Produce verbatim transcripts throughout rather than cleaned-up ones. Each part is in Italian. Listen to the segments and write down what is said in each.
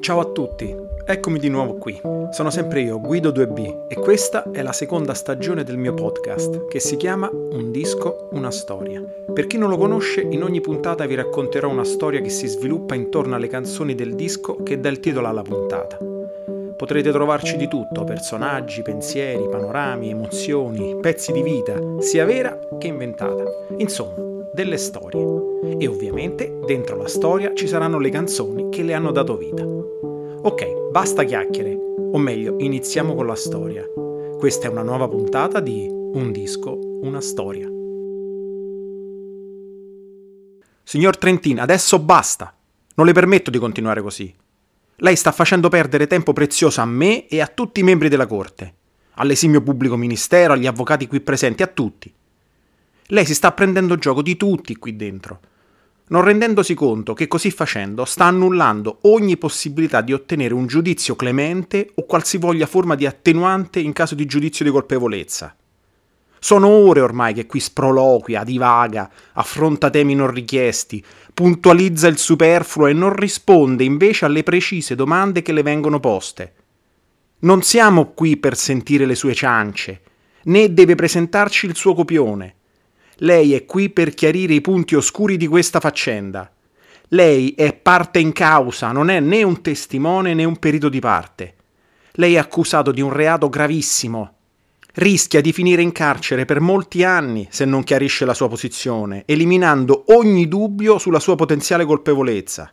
Ciao a tutti, eccomi di nuovo qui. Sono sempre io, Guido due B, e questa è la seconda stagione del mio podcast, che si chiama Un disco, una storia. Per chi non lo conosce, in ogni puntata vi racconterò una storia che si sviluppa intorno alle canzoni del disco che dà il titolo alla puntata. Potrete trovarci di tutto, personaggi, pensieri, panorami, emozioni, pezzi di vita, sia vera che inventata. Insomma, delle storie. E ovviamente dentro la storia ci saranno le canzoni che le hanno dato vita. Ok, basta chiacchiere, o meglio, iniziamo con la storia. Questa è una nuova puntata di Un disco, una storia. Signor Trentin, adesso basta! Non le permetto di continuare così. Lei sta facendo perdere tempo prezioso a me e a tutti i membri della corte, all'esimio pubblico ministero, agli avvocati qui presenti, a tutti. Lei si sta prendendo gioco di tutti qui dentro, non rendendosi conto che così facendo sta annullando ogni possibilità di ottenere un giudizio clemente o qualsivoglia forma di attenuante in caso di giudizio di colpevolezza. Sono ore ormai che qui sproloquia, divaga, affronta temi non richiesti, puntualizza il superfluo e non risponde invece alle precise domande che le vengono poste. Non siamo qui per sentire le sue ciance, né deve presentarci il suo copione. Lei è qui per chiarire i punti oscuri di questa faccenda. Lei è parte in causa, non è né un testimone né un perito di parte. Lei è accusato di un reato gravissimo. Rischia di finire in carcere per molti anni se non chiarisce la sua posizione, eliminando ogni dubbio sulla sua potenziale colpevolezza.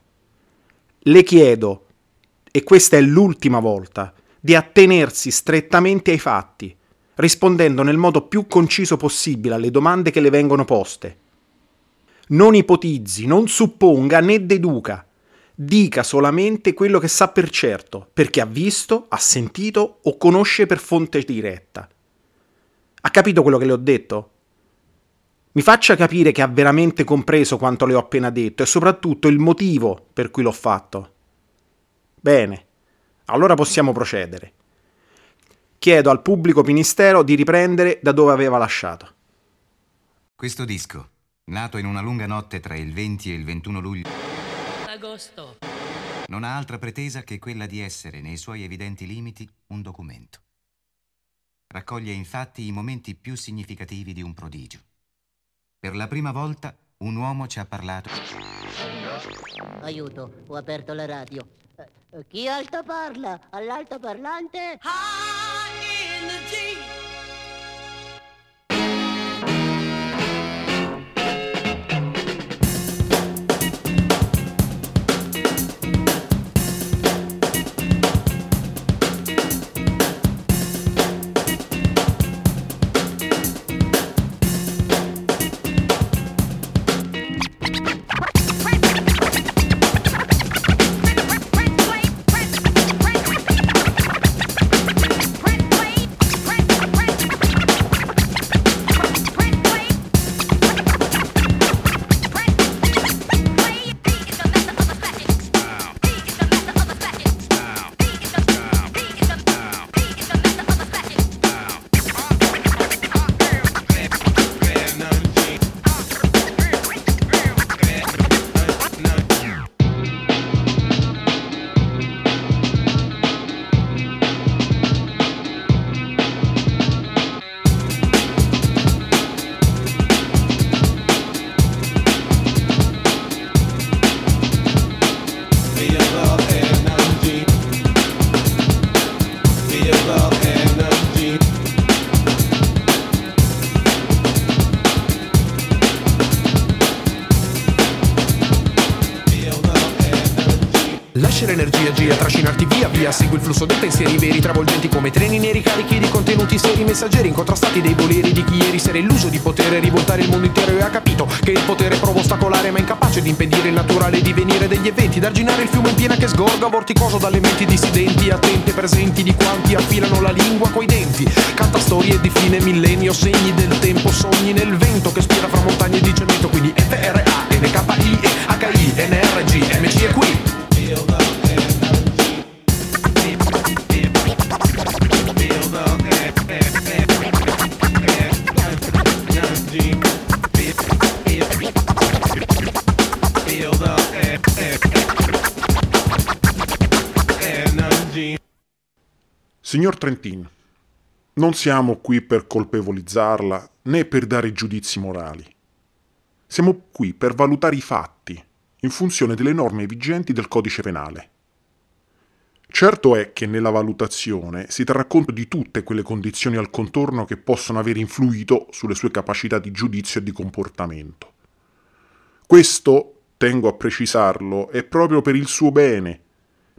Le chiedo, e questa è l'ultima volta, di attenersi strettamente ai fatti, rispondendo nel modo più conciso possibile alle domande che le vengono poste. Non ipotizzi, non supponga né deduca. Dica solamente quello che sa per certo, perché ha visto, ha sentito o conosce per fonte diretta. Ha capito quello che le ho detto? Mi faccia capire che ha veramente compreso quanto le ho appena detto e soprattutto il motivo per cui l'ho fatto. Bene, allora possiamo procedere. Chiedo al pubblico ministero di riprendere da dove aveva lasciato. Questo disco, nato in una lunga notte tra il venti e il ventuno luglio agosto, non ha altra pretesa che quella di essere, nei suoi evidenti limiti, un documento. Raccoglie infatti i momenti più significativi di un prodigio. Per la prima volta un uomo ci ha parlato. Aiuto, ho aperto la radio. Chi alto parla? All'altoparlante? Ah! Lascia l'energia gira, trascinarti via via. Segui il flusso dei pensieri veri, travolgenti come treni neri, carichi di contenuti seri, messaggeri incontrastati dei voleri di chi ieri sera illuso di potere rivoltare il mondo intero, e ha capito che il potere prova ostacolare, ma è incapace di impedire il naturale divenire degli eventi, d'arginare il fiume in piena che sgorga vorticoso dalle menti dissidenti, attente presenti di quanti affilano la lingua coi denti. Canta storie di fine millennio, segni del tempo, sogni nel vento che spira fra montagne di cemento. Quindi F R A N K I E H I N R G M C Signor Trentin, non siamo qui per colpevolizzarla né per dare giudizi morali. Siamo qui per valutare i fatti in funzione delle norme vigenti del codice penale. Certo è che nella valutazione si terrà conto di tutte quelle condizioni al contorno che possono aver influito sulle sue capacità di giudizio e di comportamento. Questo, tengo a precisarlo, è proprio per il suo bene,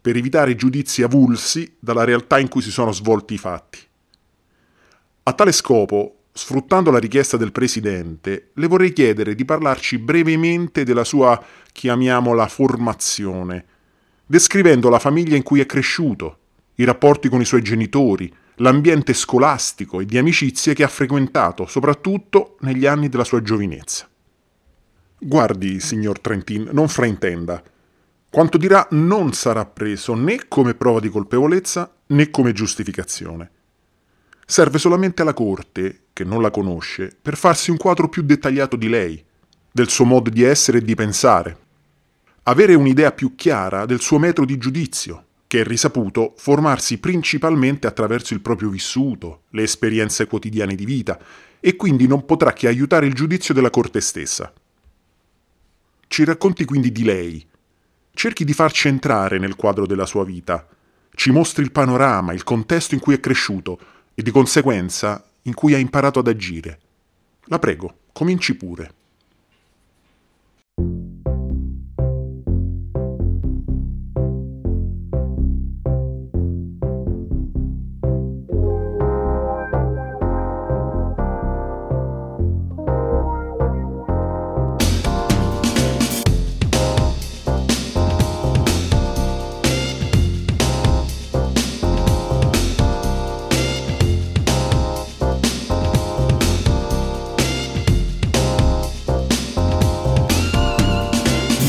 per evitare giudizi avulsi dalla realtà in cui si sono svolti i fatti. A tale scopo, sfruttando la richiesta del Presidente, le vorrei chiedere di parlarci brevemente della sua, chiamiamola, formazione, descrivendo la famiglia in cui è cresciuto, i rapporti con i suoi genitori, l'ambiente scolastico e di amicizie che ha frequentato, soprattutto negli anni della sua giovinezza. Guardi, signor Trentin, non fraintenda. Quanto dirà non sarà preso né come prova di colpevolezza né come giustificazione. Serve solamente alla Corte, che non la conosce, per farsi un quadro più dettagliato di lei, del suo modo di essere e di pensare. Avere un'idea più chiara del suo metro di giudizio, che è risaputo formarsi principalmente attraverso il proprio vissuto, le esperienze quotidiane di vita, e quindi non potrà che aiutare il giudizio della Corte stessa. Ci racconti quindi di lei. Cerchi di farci entrare nel quadro della sua vita. Ci mostri il panorama, il contesto in cui è cresciuto e di conseguenza in cui ha imparato ad agire. La prego, cominci pure.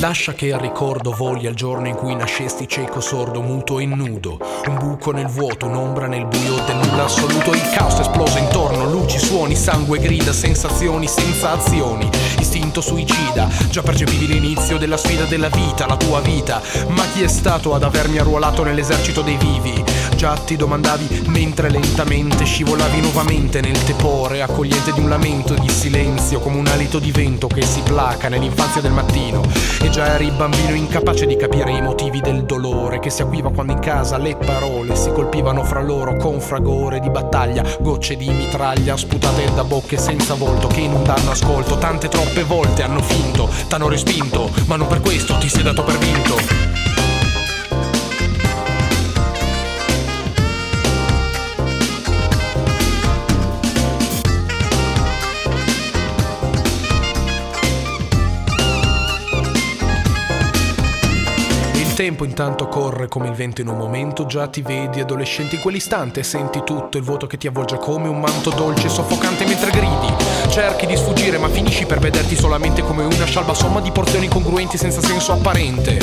Lascia che il ricordo voglia il giorno in cui nascesti cieco, sordo, muto e nudo. Un buco nel vuoto, un'ombra nel buio del nulla assoluto. Il caos esploso intorno, luci, suoni, sangue, grida, sensazioni, senza azioni. Istinto suicida, già percepivi l'inizio della sfida della vita, la tua vita. Ma chi è stato ad avermi arruolato nell'esercito dei vivi? Già ti domandavi, mentre lentamente scivolavi nuovamente nel tepore accogliente di un lamento di silenzio, come un alito di vento che si placa nell'infanzia del mattino. E già eri bambino incapace di capire i motivi del dolore che si acuiva quando in casa le parole si colpivano fra loro con fragore di battaglia, gocce di mitraglia sputate da bocche senza volto che non danno ascolto. Tante troppe volte hanno finto, t'hanno respinto, ma non per questo ti sei dato per vinto. Il tempo intanto corre come il vento in un momento, già ti vedi adolescente in quell'istante, senti tutto il vuoto che ti avvolge come un manto dolce e soffocante mentre gridi. Cerchi di sfuggire ma finisci per vederti solamente come una scialba somma di porzioni congruenti senza senso apparente.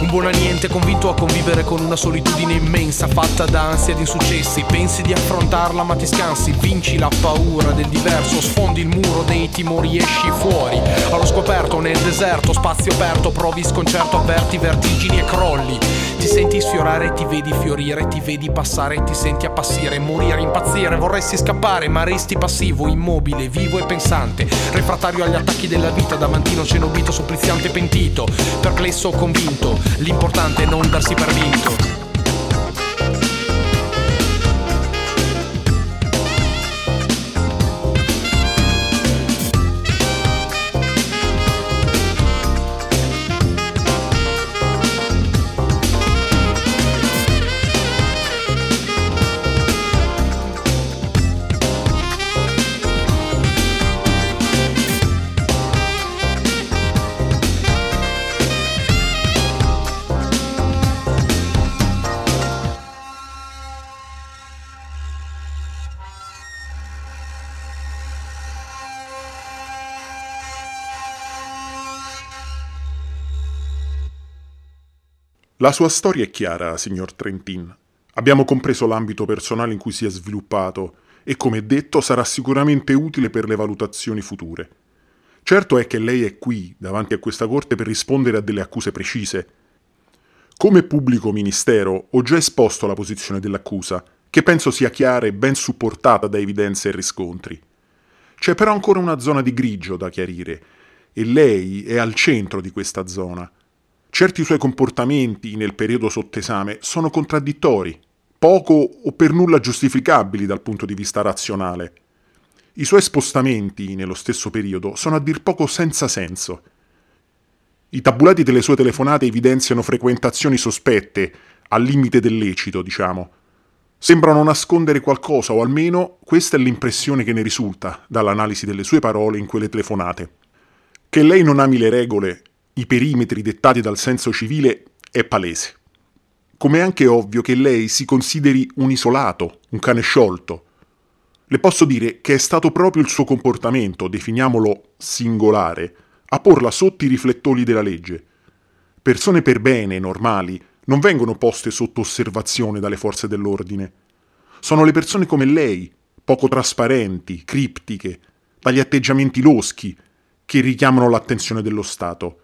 Un buon a niente convinto a convivere con una solitudine immensa fatta da ansia ed insuccessi. Pensi di affrontarla ma ti scansi, vinci la paura del diverso, sfondi il muro dei timori, esci fuori. Allo scoperto nel deserto, spazio aperto, provi sconcerto, avverti vertigini e crolli, ti senti sfiorare, ti vedi fiorire, ti vedi passare, ti senti appassire, morire, impazzire, vorresti scappare ma resti passivo, immobile, vivo e pensante, refrattario agli attacchi della vita, damantino cenobito, suppliziante, pentito, perplesso, convinto, l'importante è non darsi per vinto. La sua storia è chiara, signor Trentin. Abbiamo compreso l'ambito personale in cui si è sviluppato e, come detto, sarà sicuramente utile per le valutazioni future. Certo è che lei è qui, davanti a questa Corte, per rispondere a delle accuse precise. Come pubblico ministero ho già esposto la posizione dell'accusa, che penso sia chiara e ben supportata da evidenze e riscontri. C'è però ancora una zona di grigio da chiarire, e lei è al centro di questa zona. Certi suoi comportamenti nel periodo sotto esame sono contraddittori, poco o per nulla giustificabili dal punto di vista razionale. I suoi spostamenti nello stesso periodo sono a dir poco senza senso. I tabulati delle sue telefonate evidenziano frequentazioni sospette, al limite del lecito, diciamo. Sembrano nascondere qualcosa, o almeno questa è l'impressione che ne risulta dall'analisi delle sue parole in quelle telefonate. Che lei non ami le regole, i perimetri dettati dal senso civile, è palese. Come è anche ovvio che lei si consideri un isolato, un cane sciolto. Le posso dire che è stato proprio il suo comportamento, definiamolo singolare, a porla sotto i riflettori della legge. Persone per bene, normali, non vengono poste sotto osservazione dalle forze dell'ordine. Sono le persone come lei, poco trasparenti, criptiche, dagli atteggiamenti loschi, che richiamano l'attenzione dello Stato.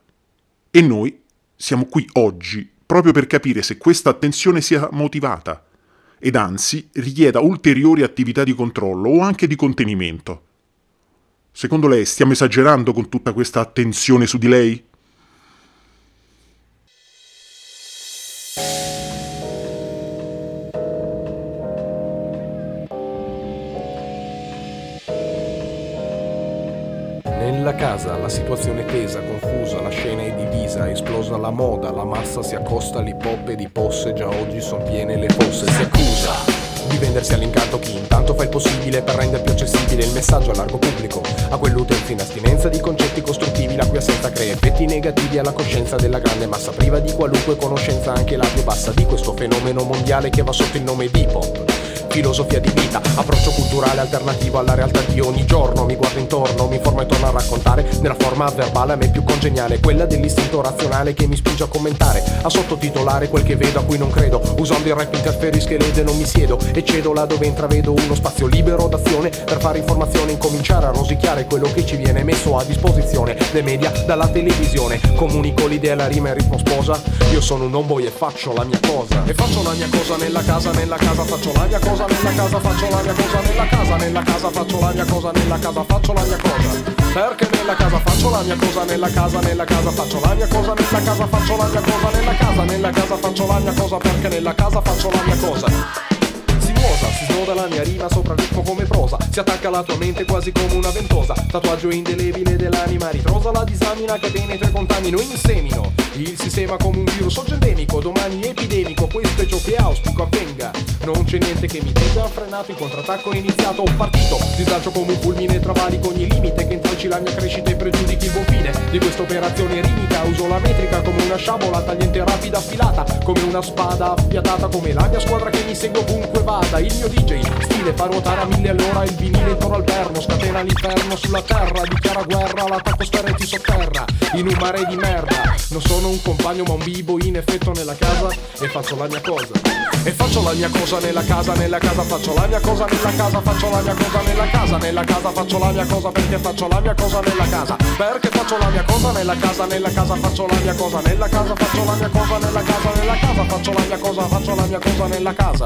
E noi siamo qui oggi proprio per capire se questa attenzione sia motivata ed anzi richieda ulteriori attività di controllo o anche di contenimento. Secondo lei stiamo esagerando con tutta questa attenzione su di lei? Nella casa la situazione è tesa, confusa, la scena è divisa, esplosa la moda, la massa si accosta all'hip hop e di posse, già oggi son piene le fosse. Si accusa di vendersi all'incanto chi intanto fa il possibile per rendere più accessibile il messaggio a largo pubblico, a quell'utenza in astinenza di concetti costruttivi la cui assenza crea effetti negativi alla coscienza della grande massa, priva di qualunque conoscenza anche la più bassa di questo fenomeno mondiale che va sotto il nome di pop. Filosofia di vita, approccio culturale alternativo alla realtà di ogni giorno. Mi guardo intorno, mi informo e torno a raccontare nella forma verbale a me più congeniale, quella dell'istinto razionale che mi spinge a commentare, a sottotitolare quel che vedo a cui non credo, usando il rap interferisce l'ede, non mi siedo e cedo là dove intravedo uno spazio libero d'azione per fare informazione e incominciare a rosicchiare quello che ci viene messo a disposizione dai media, dalla televisione. Comunico l'idea, la rima e il ritmo sposa. Io sono un homeboy e faccio la mia cosa. E faccio la mia cosa nella casa, nella casa faccio la mia cosa. Nella casa faccio la mia cosa, nella casa, nella casa faccio la mia cosa, nella casa faccio la mia cosa. Perché nella casa faccio la mia cosa, nella casa, nella casa faccio la mia cosa, nella casa faccio la mia cosa, nella casa, nella casa faccio la mia cosa, perché nella casa faccio la mia cosa. Si snoda la mia rima sopra il ritmo come prosa, si attacca alla tua mente quasi come una ventosa, tatuaggio indelebile dell'anima, ritrosa la disamina che penetra e contamino insemino il sistema come un virus oggendemico, domani epidemico, questo è ciò che auspico avvenga. Non c'è niente che mi tenga frenato, il contrattacco è iniziato, ho partito, disagio come un fulmine, travalico ogni limite che intralci la mia crescita e pregiudichi il buon fine di questa operazione rimica. Uso la metrica come una sciabola, tagliente rapida affilata, come una spada affiatata, come la mia squadra che mi segue ovunque vada. Il mio D J, stile fa ruotare a mille all'ora il vinile intorno al perno, scatena l'inferno sulla terra, dichiara guerra, l'attacco spera e ti sotterra in un mare di merda. Non sono un compagno ma un bibo in effetto nella casa e faccio la mia cosa. E faccio la mia cosa nella casa, nella casa faccio la mia cosa, nella casa faccio la mia cosa, nella casa, nella casa faccio la mia cosa, perché faccio la mia cosa nella casa, perché faccio la mia cosa nella casa, nella casa faccio la mia cosa, nella casa faccio la mia cosa, nella casa, nella casa faccio la mia cosa, faccio la mia cosa nella casa.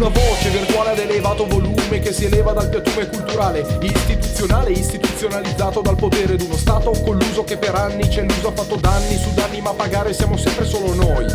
Una voce virtuale ad elevato volume che si eleva dal piattume culturale, istituzionale, istituzionalizzato dal potere di uno Stato colluso che per anni c'è l'uso, ha fatto danni su danni, ma a pagare siamo sempre solo noi.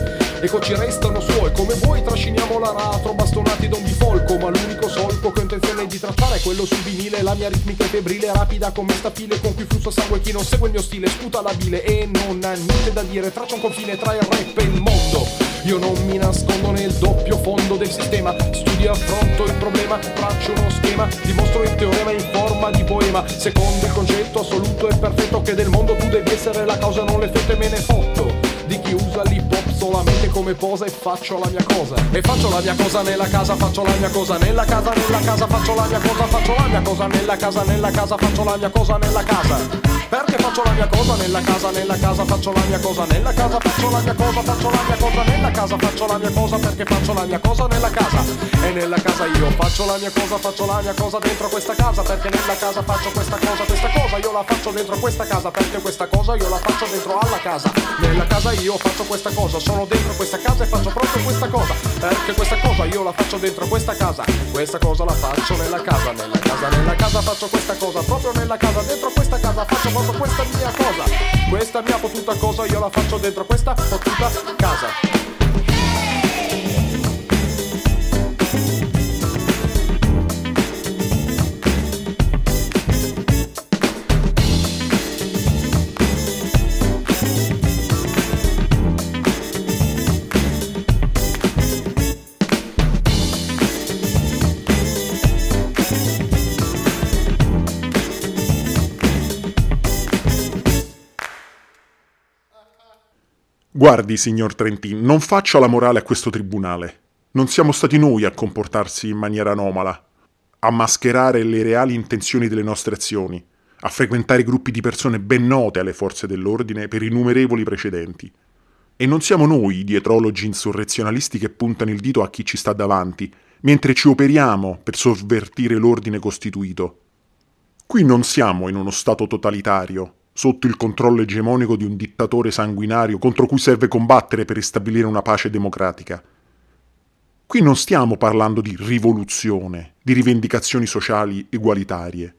Ecco ci restano suoi, come voi trasciniamo l'aratro, bastonati da un bifolco, ma l'unico solco che ho intenzione di trattare è quello sul vinile, la mia ritmica è febbrile, rapida come stafile, con cui flusso sangue chi non segue il mio stile, sputa la bile e non ha niente da dire, traccia un confine tra il rap e il mondo. Io non mi nascondo nel doppio fondo del sistema, studio e affronto il problema, traccio uno schema, dimostro il teorema in forma di poema, secondo il concetto assoluto e perfetto che del mondo tu devi essere la causa, non l'effetto, e me ne fotto di chi usa l'hip hop solamente come come posa e faccio la mia cosa. E faccio la mia cosa nella casa, faccio la mia cosa nella casa, nella casa, faccio la mia cosa, faccio la mia cosa nella casa, nella casa, faccio la mia cosa nella casa. Perché faccio la mia cosa nella casa, nella casa, faccio la mia cosa nella casa, faccio la mia cosa, faccio la mia cosa nella casa, faccio la mia cosa perché faccio la mia cosa nella casa. E nella casa io faccio la mia cosa, faccio la mia cosa dentro questa casa, perché nella casa faccio questa cosa, questa cosa io la faccio dentro questa casa, perché questa cosa io la faccio dentro alla casa. Nella casa io faccio questa cosa, sono dentro questa casa e faccio proprio questa cosa, perché questa cosa io la faccio dentro questa casa, questa cosa la faccio nella casa, nella casa, nella casa faccio questa cosa, proprio nella casa, dentro questa casa faccio proprio questa mia cosa, questa mia potuta cosa io la faccio dentro questa potuta casa. Guardi, signor Trentin, non faccia la morale a questo tribunale. Non siamo stati noi a comportarsi in maniera anomala, a mascherare le reali intenzioni delle nostre azioni, a frequentare gruppi di persone ben note alle forze dell'ordine per innumerevoli precedenti. E non siamo noi i dietrologi insurrezionalisti che puntano il dito a chi ci sta davanti, mentre ci operiamo per sovvertire l'ordine costituito. Qui non siamo in uno stato totalitario, sotto il controllo egemonico di un dittatore sanguinario contro cui serve combattere per ristabilire una pace democratica. Qui non stiamo parlando di rivoluzione, di rivendicazioni sociali egualitarie.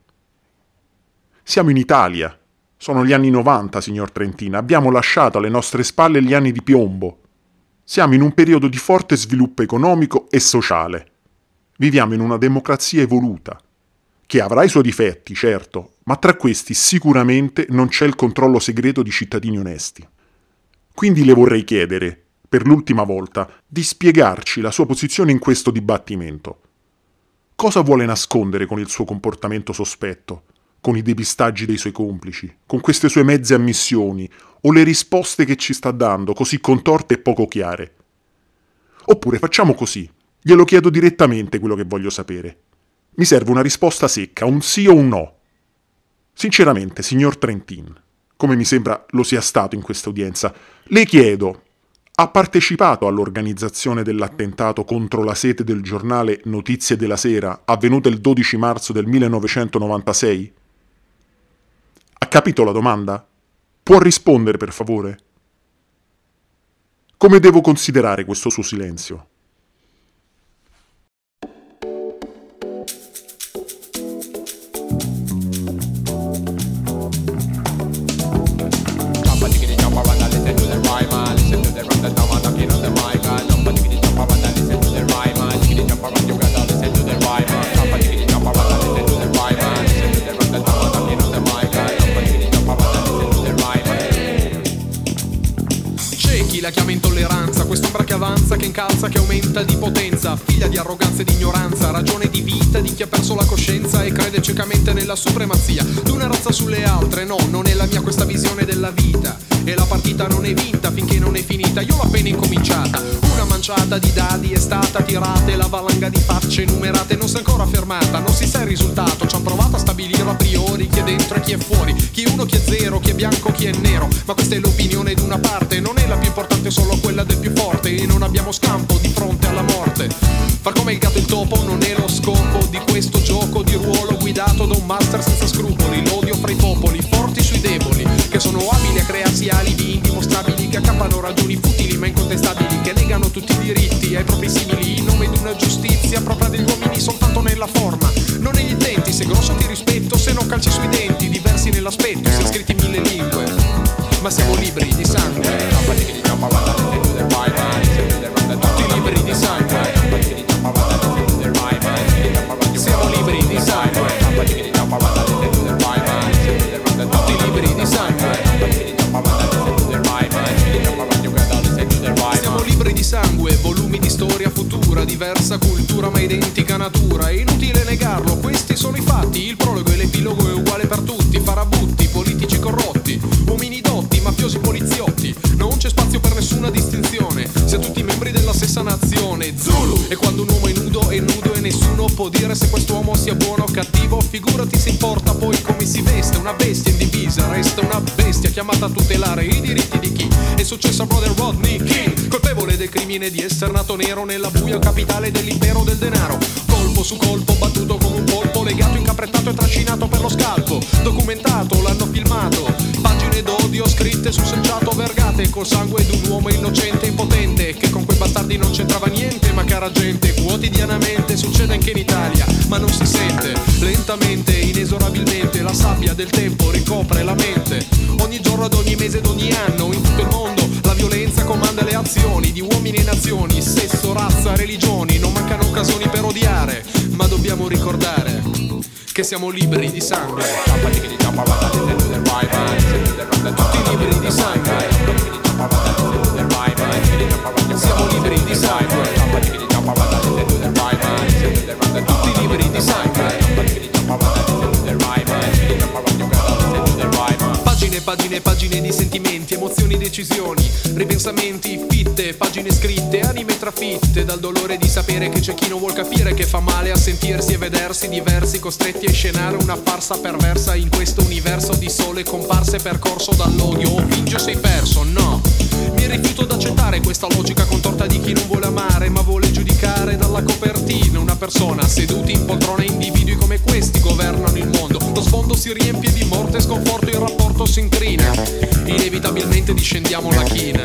Siamo in Italia. Sono gli anni novanta, signor Trentin. Abbiamo lasciato alle nostre spalle gli anni di piombo. Siamo in un periodo di forte sviluppo economico e sociale. Viviamo in una democrazia evoluta, che avrà i suoi difetti, certo, ma tra questi sicuramente non c'è il controllo segreto di cittadini onesti. Quindi le vorrei chiedere, per l'ultima volta, di spiegarci la sua posizione in questo dibattimento. Cosa vuole nascondere con il suo comportamento sospetto, con i depistaggi dei suoi complici, con queste sue mezze ammissioni, o le risposte che ci sta dando, così contorte e poco chiare? Oppure facciamo così, glielo chiedo direttamente quello che voglio sapere. Mi serve una risposta secca, un sì o un no. Sinceramente, signor Trentin, come mi sembra lo sia stato in questa udienza, le chiedo, ha partecipato all'organizzazione dell'attentato contro la sede del giornale Notizie della Sera, avvenuta il dodici marzo del millenovecentonovantasei? Ha capito la domanda? Può rispondere, per favore? Come devo considerare questo suo silenzio? La chiama intolleranza, quest'ombra che avanza, che incalza, che aumenta di potenza, figlia di arroganza e di ignoranza, ragione di vita di chi ha perso la coscienza e crede ciecamente nella supremazia d'una razza sulle altre. No, non è la mia questa visione della vita, e la partita non è vinta finché non è finita, io l'ho appena incominciata. Una manciata di dadi è stata tirata e la valanga di facce numerate non si è ancora fermata, non si sa il risultato, ci hanno provato a stabilire a priori chi è dentro e chi è fuori, chi è uno, chi è zero, chi è bianco, chi è nero, ma questa è l'opinione di una parte, non è la più importante, solo quella del più forte, e non abbiamo scampo di fronte alla morte. Far come il gatto e il topo non è lo scopo di questo gioco di ruolo guidato da un master senza scrupoli. L'odio fra i popoli, forti sui deboli, che sono abili a crearsi alibi indimostrabili, che accappano ragioni futili ma incontestabili, che negano tutti i diritti ai propri simili in nome di una giustizia propria degli uomini soltanto nella forma, non negli intenti. Se grosso ti rispetto, se no calci sui denti, diversi nell'aspetto, siamo scritti in mille lingue, ma siamo liberi di sangue. Tutti liberi di sangue, siamo liberi di sangue, tutti liberi di sangue, siamo liberi di sangue, volumi di storia futura, diversa cultura ma identica natura, è inutile negarlo, questi sono i fatti, il prologo e l'epilogo è uguale per tutti, farabutti, politici corrotti, uomini dotti, mafiosi poliziotti, non c'è spazio per nessuna distinzione, se tutti né Zulu. E quando un uomo è nudo è nudo e nessuno può dire se quest'uomo sia buono o cattivo. Figurati se importa poi come si veste. Una bestia in divisa resta una bestia chiamata a tutelare i diritti di chi è successo a brother Rodney King, colpevole del crimine di essere nato nero nella buia capitale dell'impero del denaro. Colpo su colpo, battuto come un polpo, legato, incaprettato e trascinato per lo scalpo. Documentato, l'hanno filmato, pagine d'odio scritte su selciato, vergate col sangue di un uomo innocente e impotente che con quei bastardi non c'entrava niente. Ma cara gente, quotidianamente succede anche in Italia, ma non si sente. Lentamente, inesorabilmente, la sabbia del tempo ricopre la mente. Ogni giorno, ad ogni mese, ad ogni anno, in tutto il mondo la violenza comanda le azioni di uomini e nazioni, sesso, razza, religioni. Non mancano occasioni per odiare, ma dobbiamo ricordare che siamo liberi di sangue. Tutti liberi di sangue. Siamo liberi di sangue. Tutti liberi di sangue. Pagine, pagine, pagine di sentimenti, emozioni, decisioni, ripensamenti, fitte, pagine scritte, anime trafitte dal dolore di sapere che c'è chi non vuol capire che fa male a sentirsi e vedersi diversi, costretti a scenare una farsa perversa in questo universo di sole comparse percorso dall'odio. O vinci o sei perso, no. Mi rifiuto d'accettare questa logica contorta di chi non vuole amare ma vuole giudicare dalla copertina una persona. Seduti in poltrona individui come questi governano il mondo. Lo sfondo si riempie di morte e sconforto, il rapporto si incrina, inevitabilmente discendiamo la china.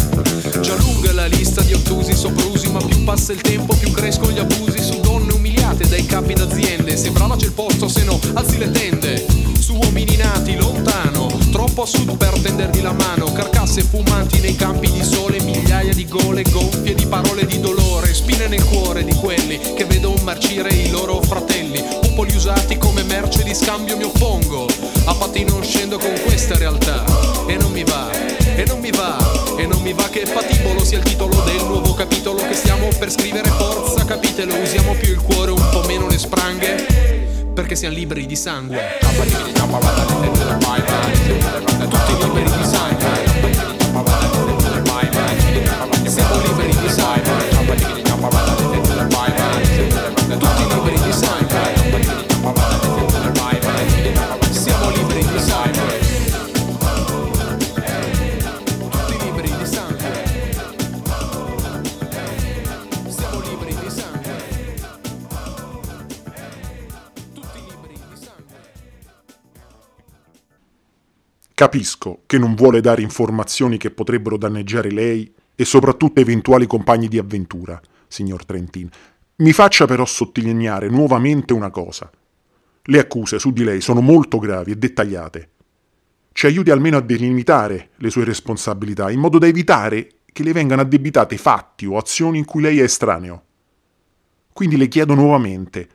Già lunga la lista di ottusi soprusi, ma più passa il tempo più crescono gli abusi su donne umiliate dai capi d'aziende. Se brava c'è il posto, se no alzi le tende. Su uomini nati lontano, troppo a sud per tendergli la mano, carcasse fumanti nei campi di sole, migliaia di gole gonfie di parole di dolore, spine nel cuore di quelli che vedono marcire i loro fratelli. Popoli usati come merce di scambio, mi oppongo, a patti non scendo con questa realtà. E non mi va, e non mi va, e non mi va che patibolo sia il titolo del nuovo capitolo che stiamo per scrivere. Forza, capitelo, usiamo più il cuore, un po' meno le spranghe, perché siamo liberi di sangue. Tutti liberi di sangue. Siamo liberi di sangue. Tutti liberi di sangue. Siamo liberi di sangue. Tutti liberi di sangue. Siamo liberi di sangue. Tutti liberi di sangue. Capisco che non vuole dare informazioni che potrebbero danneggiare lei e soprattutto eventuali compagni di avventura, signor Trentin. Mi faccia però sottolineare nuovamente una cosa. Le accuse su di lei sono molto gravi e dettagliate. Ci aiuti almeno a delimitare le sue responsabilità, in modo da evitare che le vengano addebitate fatti o azioni in cui lei è estraneo. Quindi le chiedo nuovamente,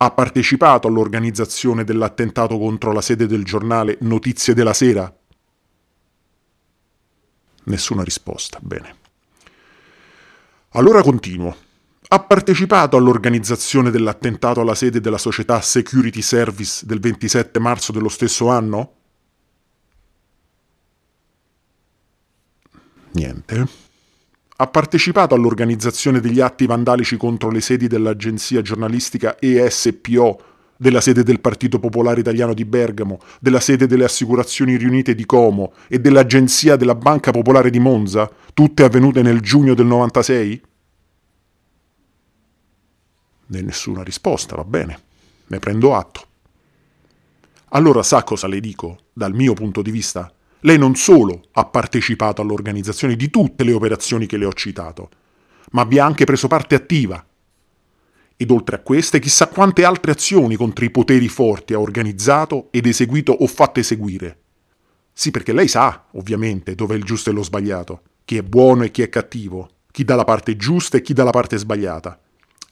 ha partecipato all'organizzazione dell'attentato contro la sede del giornale Notizie della Sera? Nessuna risposta, bene. Allora continuo. Ha partecipato all'organizzazione dell'attentato alla sede della società Security Service del ventisette marzo dello stesso anno? Niente. Ha partecipato all'organizzazione degli atti vandalici contro le sedi dell'agenzia giornalistica E S P O, della sede del Partito Popolare Italiano di Bergamo, della sede delle Assicurazioni Riunite di Como e dell'agenzia della Banca Popolare di Monza, tutte avvenute nel giugno del novantasei? Nessuna risposta, va bene, ne prendo atto. Allora sa cosa le dico, dal mio punto di vista? Lei non solo ha partecipato all'organizzazione di tutte le operazioni che le ho citato, ma vi ha anche preso parte attiva. Ed oltre a queste, chissà quante altre azioni contro i poteri forti ha organizzato ed eseguito o fatto eseguire. Sì, perché lei sa, ovviamente, dov'è il giusto e lo sbagliato, chi è buono e chi è cattivo, chi dà la parte giusta e chi dà la parte sbagliata.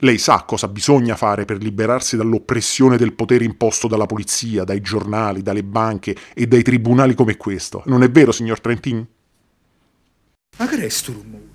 Lei sa cosa bisogna fare per liberarsi dall'oppressione del potere imposto dalla polizia, dai giornali, dalle banche e dai tribunali come questo. Non è vero, signor Trentin? Ma che resto rumore?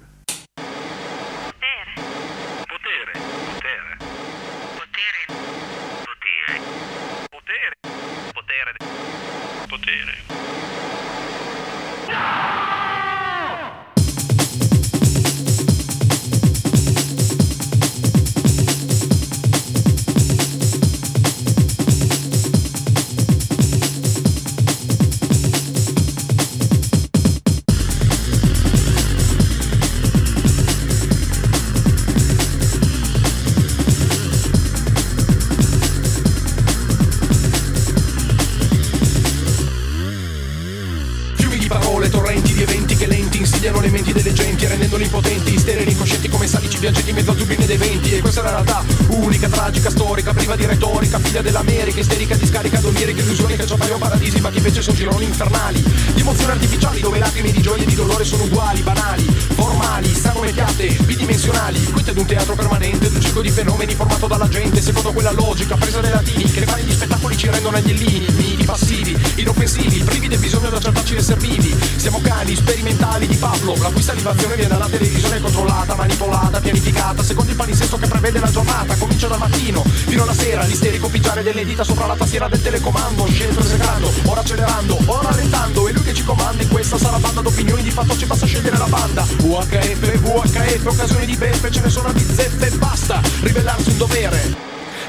Tagliano le menti delle genti rendendoli impotenti, sterili, incoscienti come salici viaggetti in mezzo al turbine dei venti. E questa è la realtà, unica, tragica, storica, priva di retorica, figlia dell'America, isterica, discarica, domire, che illusioni, che cacciataio, paradisi, ma che invece sono gironi infernali, di emozioni artificiali dove lacrime di gioia e di dolore sono uguali, banali, formali, sanometriate, bidimensionali. Questo è un teatro permanente, un circo di fenomeni formato dalla gente, secondo quella logica, presa dai latini, che ne fanno gli spettacoli ci rendono agli illini, passivi, inoffensivi, privi del bisogno di accertarci le servivi. Siamo cani sperimentali di Pablo, la cui salivazione viene dalla televisione controllata, manipolata, pianificata, secondo il palinsesto che prevede la giornata. Comincia dal mattino fino alla sera, l'isterico pigiare delle dita sopra la tastiera del telecomando, scelto e secando, ora accelerando, ora rallentando, è lui che ci comanda in questa sarabanda d'opinioni, di fatto ci basta scegliere la banda. U H F, V H F, occasioni di beffe, ce ne sono a bizzeffe e basta, ribellarsi un dovere,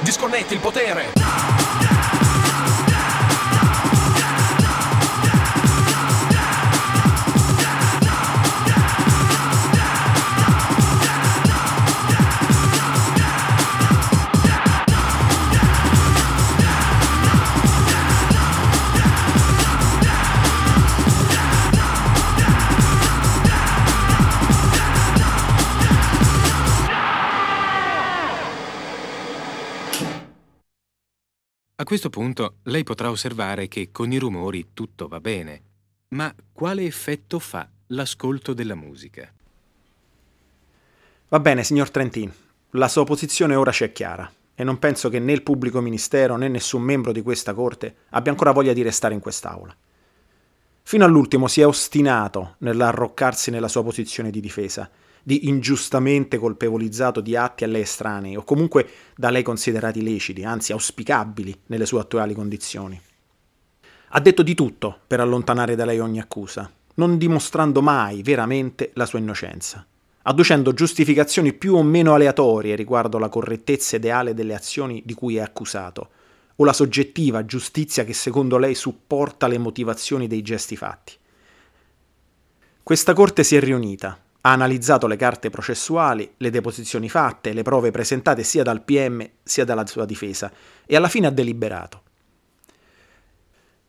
disconnetti il potere. A questo punto lei potrà osservare che con i rumori tutto va bene, ma quale effetto fa l'ascolto della musica? Va bene, signor Trentin, la sua posizione ora c'è chiara e non penso che né il pubblico ministero né nessun membro di questa corte abbia ancora voglia di restare in quest'aula. Fino all'ultimo si è ostinato nell'arroccarsi nella sua posizione di difesa, di ingiustamente colpevolizzato di atti a lei estranei o comunque da lei considerati leciti, anzi auspicabili nelle sue attuali condizioni. Ha detto di tutto per allontanare da lei ogni accusa, non dimostrando mai veramente la sua innocenza, adducendo giustificazioni più o meno aleatorie riguardo la correttezza ideale delle azioni di cui è accusato o la soggettiva giustizia che secondo lei supporta le motivazioni dei gesti fatti. Questa corte si è riunita, ha analizzato le carte processuali, le deposizioni fatte, le prove presentate sia dal P M sia dalla sua difesa e alla fine ha deliberato.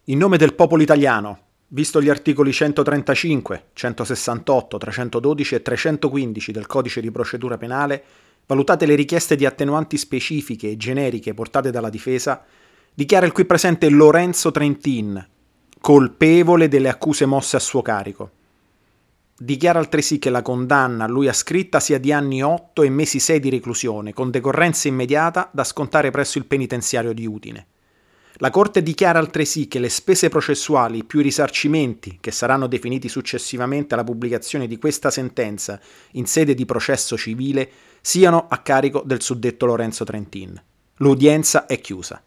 In nome del popolo italiano, visto gli articoli centotrentacinque, centosessantotto, trecentododici e trecentoquindici del Codice di procedura penale, valutate le richieste di attenuanti specifiche e generiche portate dalla difesa, dichiara il qui presente Lorenzo Trentin colpevole delle accuse mosse a suo carico. Dichiara altresì che la condanna a lui ascritta sia di anni otto e mesi sei di reclusione, con decorrenza immediata da scontare presso il penitenziario di Udine. La Corte dichiara altresì che le spese processuali più i risarcimenti, che saranno definiti successivamente alla pubblicazione di questa sentenza in sede di processo civile, siano a carico del suddetto Lorenzo Trentin. L'udienza è chiusa.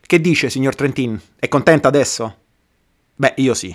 Che dice, signor Trentin? È contenta adesso? Beh, io sì.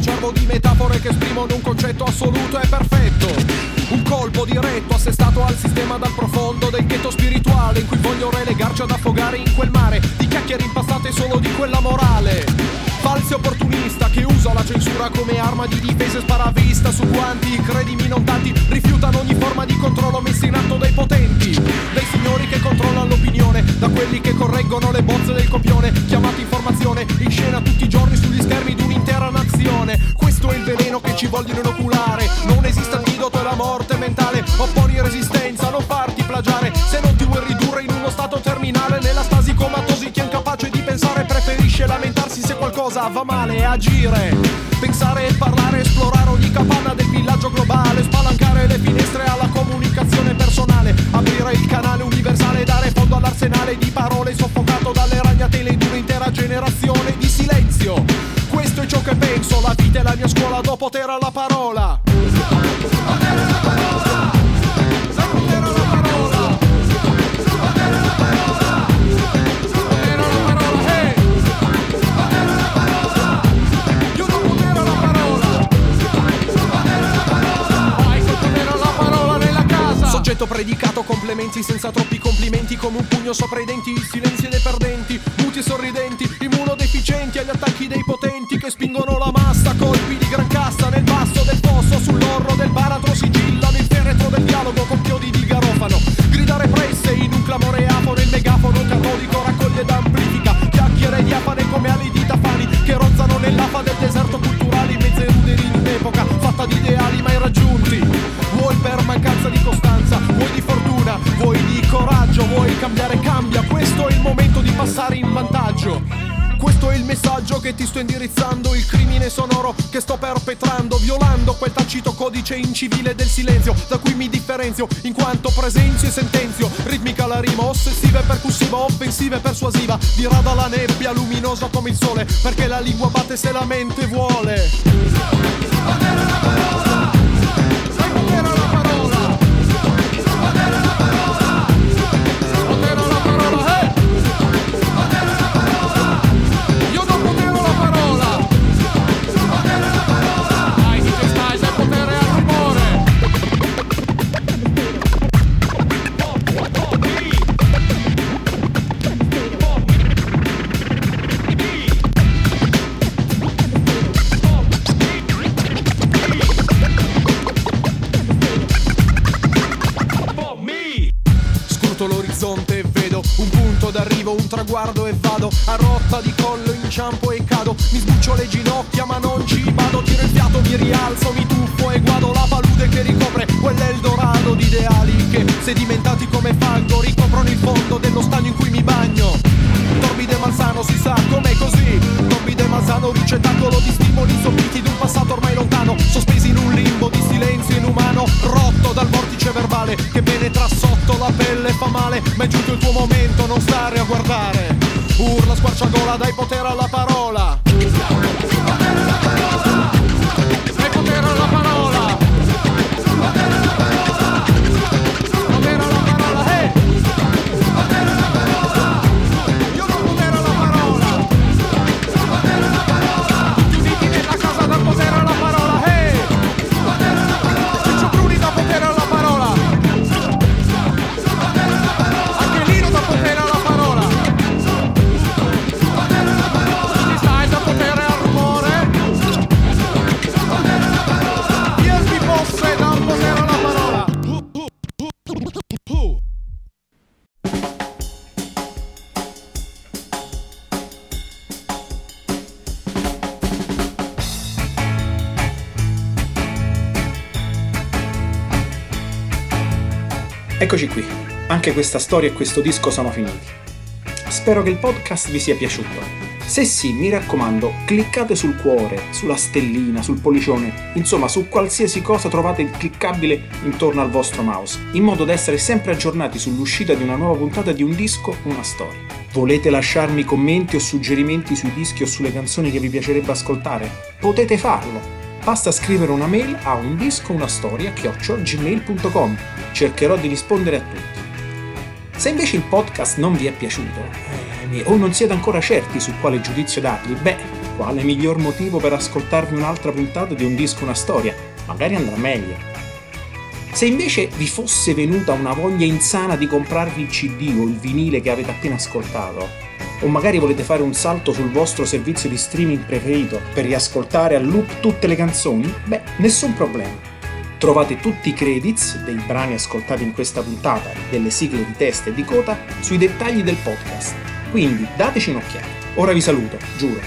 Cervo di metafore che esprimono un concetto assoluto e perfetto, un colpo diretto assestato al sistema dal profondo del ghetto spirituale in cui voglio relegarci ad affogare in quel mare di chiacchiere impastate solo di quella morale. Falso opportunista che usa la censura come arma di difesa e sparavista su quanti, credimi non tanti, rifiutano ogni forma di controllo messa in atto dai potenti, dai signori che controllano l'opinione, da quelli che correggono le bozze del copione chiamato informazione, in scena tutti i giorni sugli schermi di un'intera nazione. Questo è il veleno che ci vogliono inoculare, non esiste antidoto, è la morte mentale. Opponi resistenza, non farti plagiare, se non ti vuoi ridurre in uno stato terminale, nella stasi comatosi chi è incapace di pensare preferisce lamentarsi se qualcosa va male e agire, pensare e parlare, esplorare ogni capanna del villaggio globale, spalancare le finestre alla comunicazione personale, aprire il canale universale, dare fondo all'arsenale di parole soffocato dalle ragnatele di un'intera generazione di silenzio. Questo è ciò che penso, la vita è la mia scuola, do potere alla parola. Potere alla parola, potere alla parola, potere alla parola. silenzii senza troppi complimenti, come un pugno sopra i denti, il silenzio dei perdenti, muti e sorridenti, immunodeficienti agli attacchi dei potenti che spingono la massa, colpi di gran cassa nel basso del fosso, sull'orlo del baratro sigillano il feretro del dialogo con chiodi di garofano, gridare presse in un clamore afono, il megafono catodico raccoglie ed amplifica, chiacchiere diafane come ali di tafani che ronzano nell'afa del deserto culturale, in mezzo ai ruderi di un'epoca fatta di ideali mai raggiunti. Vuoi per mancanza di costanza, vuoi di fortuna, vuoi di coraggio, vuoi cambiare, cambia, questo è il momento di passare in vantaggio. Questo è il messaggio che ti sto indirizzando, il crimine sonoro che sto perpetrando, violando quel tacito codice incivile del silenzio, da cui mi differenzio, in quanto presenzio e sentenzio, ritmica la rima, ossessiva e percussiva, offensiva e persuasiva, dirada la nebbia, luminosa come il sole, perché la lingua batte se la mente vuole. Avere la parola! L'orizzonte vedo un punto d'arrivo, un traguardo e vado a rotta di collo, inciampo e cado, mi sbuccio le ginocchia ma non ci vado, tiro il fiato, mi rialzo, mi tuffo e guado la palude che ricopre quell'Eldorado di ideali che sedimentati come fango ricoprono il fondo dello stagno in cui mi bagno. Torbido e malsano, si sa com'è così, torbido e malsano, ricettacolo di stimoli soffritti d'un passato ormai lontano, sospesi in un limbo di silenzio inumano, rotto dal vortice verbale che penetra sotto la pelle, fa male, ma è giunto il tuo momento, non stare a guardare. Urla, squarciagola, dai potere alla parola. Potere alla parola. Dai potere alla parola. Potere alla parola. Potere alla parola. Hey! Potere alla parola. Io do potere alla parola. Potere alla parola. Chiuditi nella casa dal potere alla parola. Hey! Potere alla parola. Se c'è Bruni da potere alla parola. Eccoci qui, anche questa storia e questo disco sono finiti. Spero che il podcast vi sia piaciuto. Se sì, mi raccomando, cliccate sul cuore, sulla stellina, sul pollicione, insomma su qualsiasi cosa trovate il cliccabile intorno al vostro mouse, in modo da essere sempre aggiornati sull'uscita di una nuova puntata di Un disco, una storia. Volete lasciarmi commenti o suggerimenti sui dischi o sulle canzoni che vi piacerebbe ascoltare? Potete farlo! Basta scrivere una mail a un disco una storia chiocciola gmail punto com. Cercherò di rispondere a tutti. Se invece il podcast non vi è piaciuto eh, o non siete ancora certi su quale giudizio dargli, beh, quale miglior motivo per ascoltarvi un'altra puntata di Un disco una storia? Magari andrà meglio. Se invece vi fosse venuta una voglia insana di comprarvi il C D o il vinile che avete appena ascoltato, o magari volete fare un salto sul vostro servizio di streaming preferito per riascoltare a loop tutte le canzoni, beh, nessun problema. Trovate tutti i credits dei brani ascoltati in questa puntata, delle sigle di testa e di coda, sui dettagli del podcast. Quindi dateci un'occhiata. Ora vi saluto, giuro.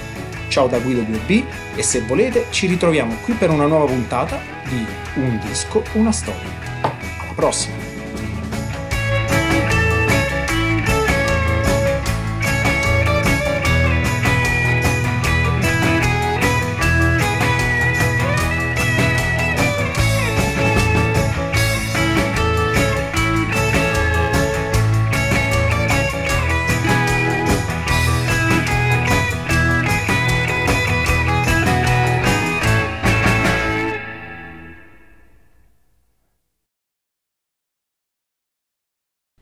Ciao da Guido due B e se volete ci ritroviamo qui per una nuova puntata di Un disco, una storia. Alla prossima!